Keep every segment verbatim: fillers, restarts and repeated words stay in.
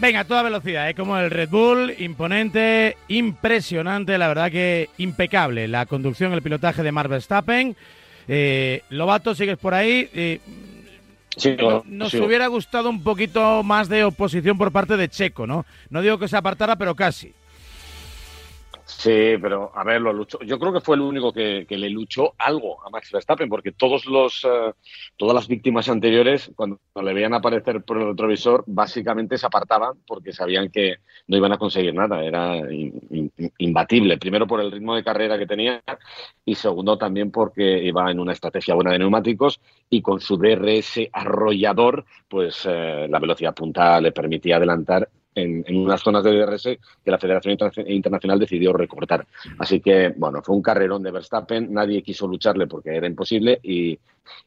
Venga, a toda velocidad, ¿eh? Como el Red Bull, imponente, impresionante, la verdad que impecable. La conducción, el pilotaje de Max Verstappen. Eh, Lobato, ¿sigues por ahí? Eh, sí, claro, nos sí. hubiera gustado un poquito más de oposición por parte de Checo, ¿no? No digo que se apartara, pero casi. Sí, pero a ver, lo luchó. Yo creo que fue el único que, que le luchó algo a Max Verstappen, porque todos los, eh, todas las víctimas anteriores, cuando le veían aparecer por el retrovisor, básicamente se apartaban porque sabían que no iban a conseguir nada. Era in, in, imbatible, primero por el ritmo de carrera que tenía y segundo también porque iba en una estrategia buena de neumáticos y con su D R S arrollador, pues eh, la velocidad punta le permitía adelantar En, en unas zonas de D R S que la Federación Internacional decidió recortar. Así que, bueno, fue un carrerón de Verstappen, nadie quiso lucharle porque era imposible y,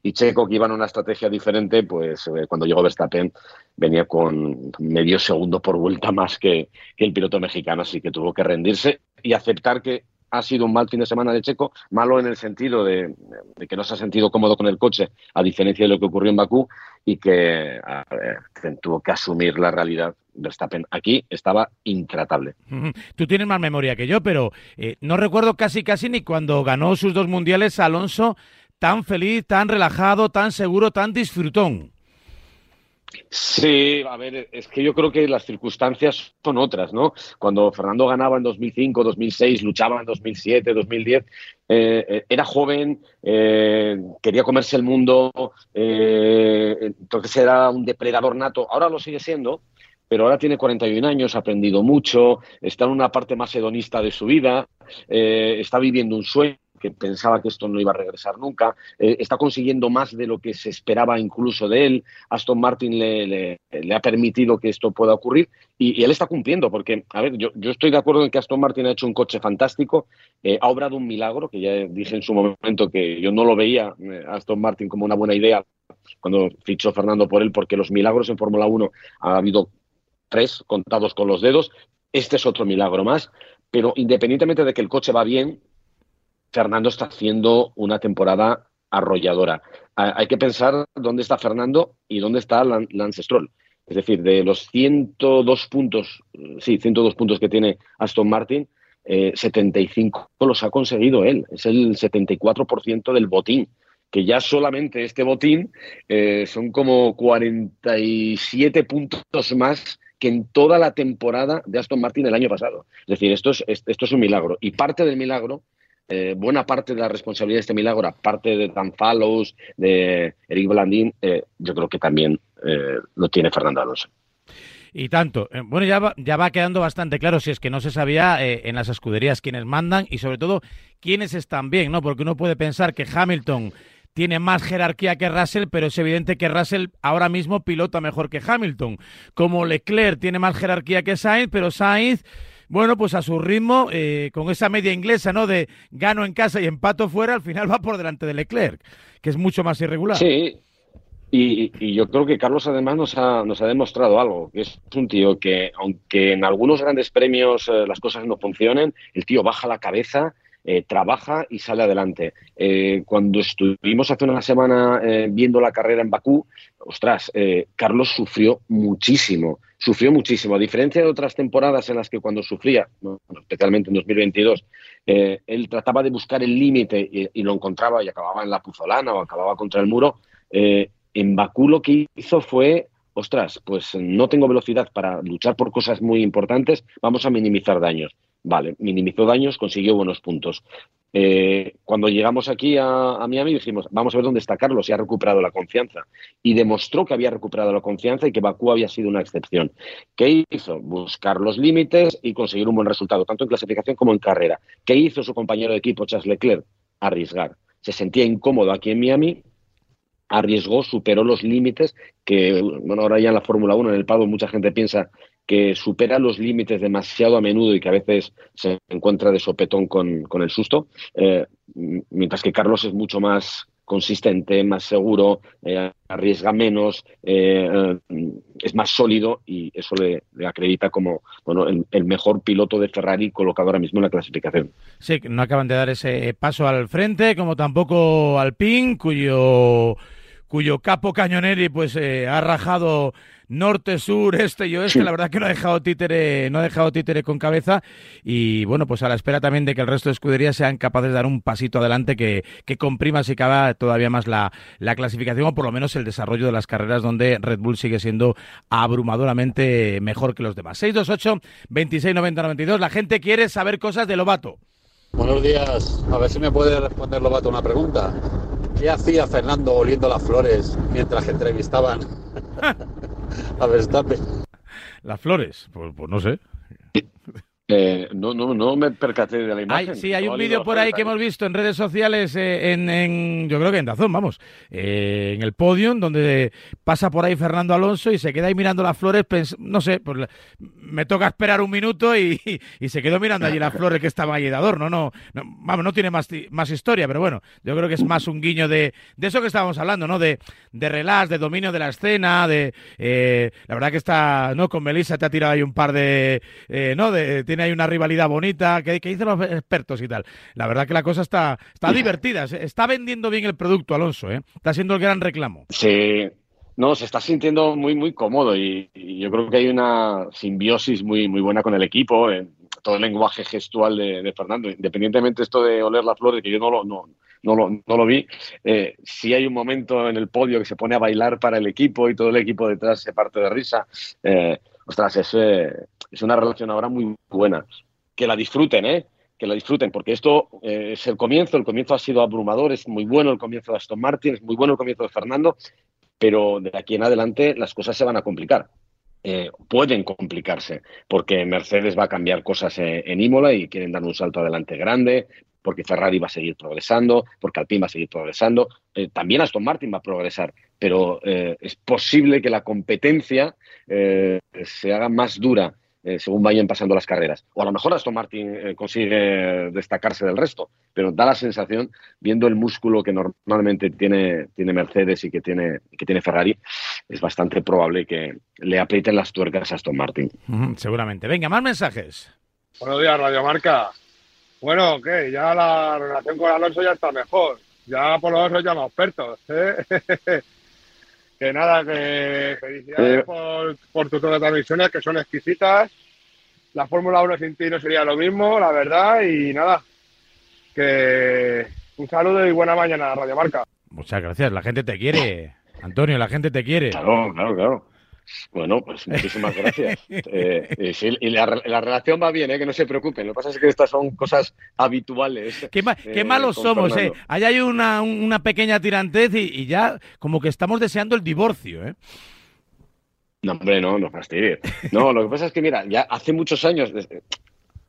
y Checo, que iba en una estrategia diferente, pues eh, cuando llegó Verstappen venía con medio segundo por vuelta más que, que el piloto mexicano, así que tuvo que rendirse y aceptar que ha sido un mal fin de semana de Checo, malo en el sentido de, de que no se ha sentido cómodo con el coche, a diferencia de lo que ocurrió en Bakú, y que a ver, tuvo que asumir la realidad. Verstappen aquí estaba intratable. Tú tienes más memoria que yo, pero eh, no recuerdo casi casi ni cuando ganó sus dos mundiales Alonso tan feliz, tan relajado, tan seguro, tan disfrutón. Sí, a ver, es que yo creo que las circunstancias son otras, ¿no? Cuando Fernando ganaba en dos mil cinco, dos mil seis, luchaba en dos mil siete, dos mil diez, eh, era joven, eh, quería comerse el mundo, eh, entonces era un depredador nato, ahora lo sigue siendo, pero ahora tiene cuarenta y un años, ha aprendido mucho, está en una parte más hedonista de su vida, eh, está viviendo un sueño, que pensaba que esto no iba a regresar nunca, eh, está consiguiendo más de lo que se esperaba incluso de él, Aston Martin le, le, le ha permitido que esto pueda ocurrir y, y él está cumpliendo, porque, a ver, yo, yo estoy de acuerdo en que Aston Martin ha hecho un coche fantástico, eh, ha obrado un milagro, que ya dije en su momento que yo no lo veía eh, Aston Martin como una buena idea cuando fichó Fernando por él, porque los milagros en Fórmula uno ha habido tres contados con los dedos, este es otro milagro más, pero independientemente de que el coche va bien, Fernando está haciendo una temporada arrolladora. Hay que pensar dónde está Fernando y dónde está Lance Stroll. Es decir, de los ciento dos puntos, sí, ciento dos puntos que tiene Aston Martin, eh, setenta y cinco los ha conseguido él. Es el setenta y cuatro por ciento del botín, que ya solamente este botín eh, son como cuarenta y siete puntos más que en toda la temporada de Aston Martin el año pasado. Es decir, esto es, esto es un milagro. Y parte del milagro, Eh, buena parte de la responsabilidad de este milagro, aparte de Dan Fallows, de Eric Blandín, eh, yo creo que también eh, lo tiene Fernando Alonso. Y tanto. Bueno, ya va, ya va quedando bastante claro, si es que no se sabía eh, en las escuderías quiénes mandan y sobre todo quiénes están bien, ¿no? Porque uno puede pensar que Hamilton tiene más jerarquía que Russell, pero es evidente que Russell ahora mismo pilota mejor que Hamilton. Como Leclerc tiene más jerarquía que Sainz, pero Sainz, bueno, pues a su ritmo, eh, con esa media inglesa, ¿no? De gano en casa y empato fuera, al final va por delante de Leclerc, que es mucho más irregular. Sí, y, y yo creo que Carlos además nos ha, nos ha demostrado algo, que es un tío que, aunque en algunos grandes premios eh, las cosas no funcionen, el tío baja la cabeza, eh, trabaja y sale adelante. Eh, cuando estuvimos hace una semana eh, viendo la carrera en Bakú, ostras, eh, Carlos sufrió muchísimo. Sufrió muchísimo, a diferencia de otras temporadas en las que cuando sufría, bueno, especialmente en dos mil veintidós, eh, él trataba de buscar el límite y, y lo encontraba y acababa en la puzolana o acababa contra el muro. Eh, en Bakú lo que hizo fue, ostras, pues no tengo velocidad para luchar por cosas muy importantes, vamos a minimizar daños. Vale, minimizó daños, consiguió buenos puntos. Eh, cuando llegamos aquí a, a Miami dijimos, vamos a ver dónde está Carlos, y ha recuperado la confianza. Y demostró que había recuperado la confianza y que Bakú había sido una excepción. ¿Qué hizo? Buscar los límites y conseguir un buen resultado, tanto en clasificación como en carrera. ¿Qué hizo su compañero de equipo, Charles Leclerc? Arriesgar. Se sentía incómodo aquí en Miami, arriesgó, superó los límites, que bueno, ahora ya en la Fórmula uno, en el paddock, mucha gente piensa que supera los límites demasiado a menudo y que a veces se encuentra de sopetón con, con el susto, eh, mientras que Carlos es mucho más consistente, más seguro, eh, arriesga menos, eh, es más sólido y eso le, le acredita como bueno el, el mejor piloto de Ferrari colocado ahora mismo en la clasificación. Sí, no acaban de dar ese paso al frente, como tampoco Alpin, cuyo... cuyo capo Cañoneri pues eh, ha rajado norte, sur, este y oeste. Sí. La verdad que no ha dejado títere, no ha dejado títere con cabeza. Y bueno, pues a la espera también de que el resto de escuderías sean capaces de dar un pasito adelante que, que comprima, si cabe, todavía más la, la clasificación, o por lo menos el desarrollo de las carreras, donde Red Bull sigue siendo abrumadoramente mejor que los demás. seis dos ocho, veintiséis noventa noventa y dos. La gente quiere saber cosas de Lobato. Buenos días. A ver si me puede responder Lobato una pregunta. ¿Qué hacía Fernando oliendo las flores mientras que entrevistaban a Verstappen? ¿Las flores? Pues, pues no sé. Eh, no, no, no me percaté de la imagen. Hay, sí, hay no un vídeo por ahí que hemos visto en redes sociales, eh, en, en, yo creo que en Dazón, vamos, eh, en el Podium, donde pasa por ahí Fernando Alonso y se queda ahí mirando las flores, pens- no sé, pues me toca esperar un minuto y, y, y se quedó mirando allí las flores que estaban allí de adorno. No, no, vamos, no tiene más, más historia, pero bueno, yo creo que es más un guiño de, de eso que estábamos hablando, ¿no? De, de relax, de dominio de la escena, de eh, la verdad que está, ¿no? Con Melissa te ha tirado ahí un par de, eh, ¿no? De, tiene hay una rivalidad bonita, que, que dicen los expertos y tal. La verdad que la cosa está, está divertida. Está vendiendo bien el producto, Alonso, ¿eh? Está siendo el gran reclamo. Sí. No, se está sintiendo muy, muy cómodo y, y yo creo que hay una simbiosis muy, muy buena con el equipo, eh, todo el lenguaje gestual de, de Fernando. Independientemente de esto de oler las flores, que yo no lo, no, no lo, no lo vi, eh, sí hay un momento en el podio que se pone a bailar para el equipo y todo el equipo detrás se parte de risa. Eh, ostras, es... Eh, Es una relación ahora muy buena. Que la disfruten, ¿eh? Que la disfruten, porque esto eh, es el comienzo. El comienzo ha sido abrumador, es muy bueno el comienzo de Aston Martin, es muy bueno el comienzo de Fernando, pero de aquí en adelante las cosas se van a complicar. Eh, pueden complicarse, porque Mercedes va a cambiar cosas en, en Imola y quieren dar un salto adelante grande, porque Ferrari va a seguir progresando, porque Alpin va a seguir progresando. Eh, también Aston Martin va a progresar, pero eh, es posible que la competencia eh, se haga más dura Eh, según vayan pasando las carreras. O a lo mejor Aston Martin eh, consigue destacarse del resto, pero da la sensación, viendo el músculo que normalmente tiene, tiene Mercedes y que tiene, que tiene Ferrari, es bastante probable que le aprieten las tuercas a Aston Martin. Uh-huh, seguramente. Venga, más mensajes. Buenos días, Radio Marca. Bueno, ¿qué? Ya la relación con Alonso ya está mejor. Ya por lo menos ya los expertos, ¿eh? Que nada, que felicidades eh, por, por tus transmisiones, que son exquisitas. La Fórmula uno sin ti no sería lo mismo, la verdad. Y nada, que un saludo y buena mañana, Radio Marca. Muchas gracias, la gente te quiere, Antonio, la gente te quiere. Claro, claro, claro. Bueno, pues muchísimas gracias. Eh, eh, sí, y la, la relación va bien, eh, que no se preocupen. Lo que pasa es que estas son cosas habituales. Qué, ma- qué eh, malos somos, Fernando. eh. Allá hay una, una pequeña tirantez y, y ya como que estamos deseando el divorcio, eh. No, hombre, no, no fastidies. No, lo que pasa es que, mira, ya hace muchos años,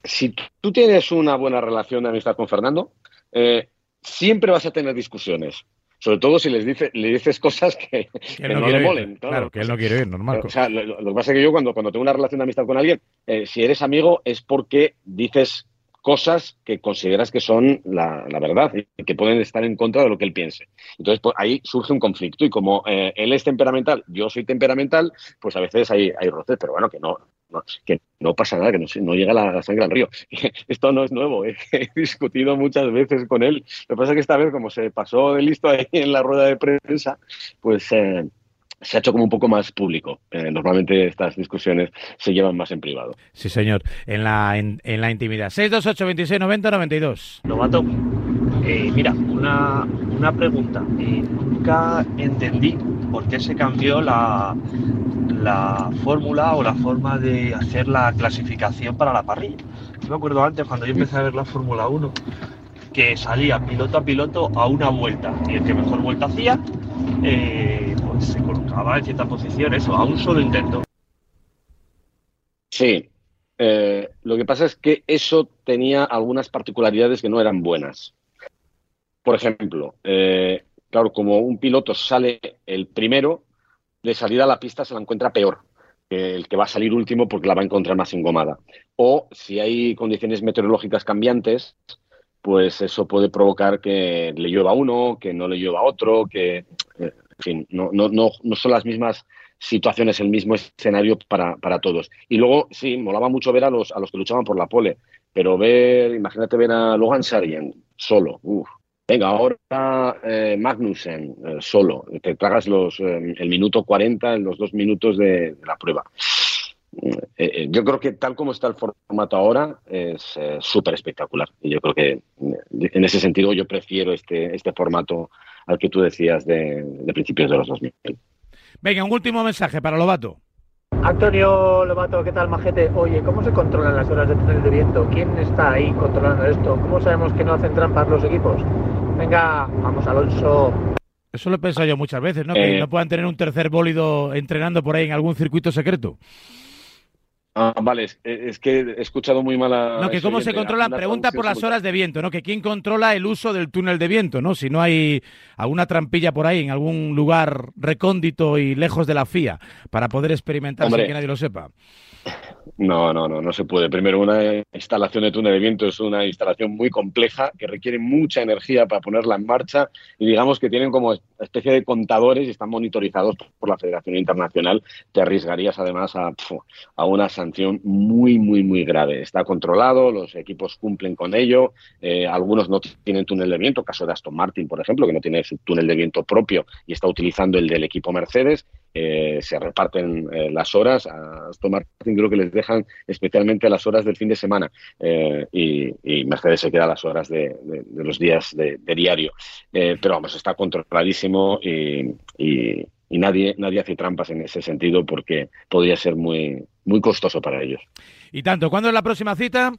si tú tienes una buena relación de amistad con Fernando, eh, siempre vas a tener discusiones. Sobre todo si les dice, le dices cosas que, que no, no le molen. Claro, claro, que él no quiere ir, normal. O sea, lo, lo que pasa es que yo cuando, cuando tengo una relación de amistad con alguien, eh, si eres amigo es porque dices cosas que consideras que son la, la verdad y que pueden estar en contra de lo que él piense. Entonces, pues, ahí surge un conflicto y como eh, él es temperamental, yo soy temperamental, pues a veces hay, hay roces, pero bueno, que no... No, que no pasa nada, que no, no llega la, la sangre al río. Esto no es nuevo, ¿eh? He discutido muchas veces con él. Lo que pasa es que esta vez, como se pasó de listo ahí en la rueda de prensa, pues eh, se ha hecho como un poco más público. Eh, normalmente estas discusiones se llevan más en privado. Sí, señor, en la, en, en la intimidad. seis dos ocho, veintiséis noventa noventa y dos. Lobato, eh, mira, una, una pregunta. Eh, nunca entendí por qué se cambió la... la fórmula o la forma de hacer la clasificación para la parrilla. Yo me acuerdo antes, cuando yo empecé a ver la Fórmula uno, que salía piloto a piloto a una vuelta, y el que mejor vuelta hacía, eh, pues se colocaba en cierta posición, eso, a un solo intento. Sí, eh, lo que pasa es que eso tenía algunas particularidades que no eran buenas. Por ejemplo, eh, claro, como un piloto sale el primero, de salida a la pista se la encuentra peor que el que va a salir último porque la va a encontrar más engomada. O si hay condiciones meteorológicas cambiantes, pues eso puede provocar que le llueva a uno, que no le llueva a otro, que, en fin, no, no, no, no son las mismas situaciones, el mismo escenario para, para todos. Y luego, sí, molaba mucho ver a los, a los que luchaban por la pole, pero ver, imagínate ver a Logan Sargeant solo, uff. Venga, ahora eh, Magnussen eh, solo. Te tragas los, eh, el minuto cuarenta, en los dos minutos de, de la prueba. Eh, eh, yo creo que tal como está el formato ahora es eh, súper espectacular. Y yo creo que en ese sentido yo prefiero este, este formato al que tú decías de, de principios de los dos mil. Venga, un último mensaje para Lobato. Antonio Lobato, ¿qué tal, majete? Oye, ¿cómo se controlan las horas de túnel de viento? ¿Quién está ahí controlando esto? ¿Cómo sabemos que no hacen trampas los equipos? Venga, vamos, Alonso. Eso lo he pensado yo muchas veces, ¿no? Que eh, no puedan tener un tercer bólido entrenando por ahí en algún circuito secreto. Ah, vale, es, es que he escuchado muy mala... No, que cómo se controlan, pregunta por las horas de viento, ¿no? Que quién controla el uso del túnel de viento, ¿no? Si no hay alguna trampilla por ahí en algún lugar recóndito y lejos de la F I A para poder experimentar sin que nadie lo sepa. No, no, no, no se puede. Primero, una instalación de túnel de viento es una instalación muy compleja que requiere mucha energía para ponerla en marcha y digamos que tienen como especie de contadores y están monitorizados por la Federación Internacional. Te arriesgarías además a, a una sanción muy, muy, muy grave. Está controlado, los equipos cumplen con ello, eh, algunos no tienen túnel de viento, caso de Aston Martin, por ejemplo, que no tiene su túnel de viento propio y está utilizando el del equipo Mercedes. Eh, se reparten eh, las horas. A Aston Martin creo que les dejan especialmente las horas del fin de semana eh, y, y Mercedes se queda las horas de, de, de los días de, de diario, eh, pero vamos, está controladísimo y, y, y nadie, nadie hace trampas en ese sentido porque podría ser muy, muy costoso para ellos. Y tanto, ¿cuándo es la próxima cita?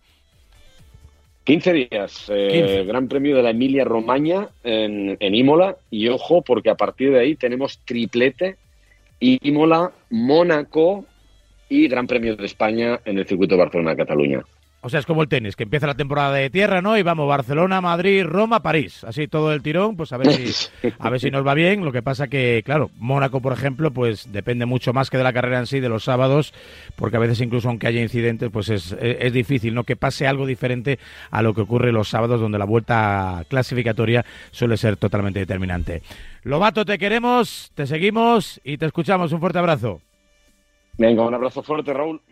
quince días, eh, quince. Gran Premio de la Emilia Romagna en, en Imola, y ojo porque a partir de ahí tenemos triplete: Imola, Mónaco y Gran Premio de España en el circuito Barcelona-Cataluña. O sea, es como el tenis, que empieza la temporada de tierra, ¿no? Y vamos, Barcelona, Madrid, Roma, París. Así todo el tirón, pues a ver si, a ver si nos va bien. Lo que pasa que, claro, Mónaco, por ejemplo, pues depende mucho más que de la carrera en sí, de los sábados, porque a veces incluso aunque haya incidentes, pues es, es, es difícil, ¿no? Que pase algo diferente a lo que ocurre los sábados, donde la vuelta clasificatoria suele ser totalmente determinante. Lobato, te queremos, te seguimos y te escuchamos. Un fuerte abrazo. Venga, un abrazo fuerte, Raúl.